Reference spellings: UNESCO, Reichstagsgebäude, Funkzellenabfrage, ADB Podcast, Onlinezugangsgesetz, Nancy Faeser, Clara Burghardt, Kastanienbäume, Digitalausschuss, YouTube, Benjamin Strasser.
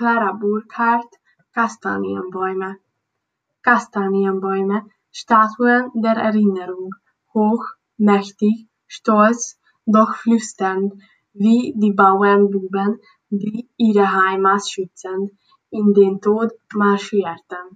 Clara Burghardt, Kastanienbäume. Kastanienbäume, Statuen der Erinnerung, hoch, mächtig, stolz, doch flüsternd, wie die Bauernbuben, die ihre Heimat schützend in den Tod marschierten.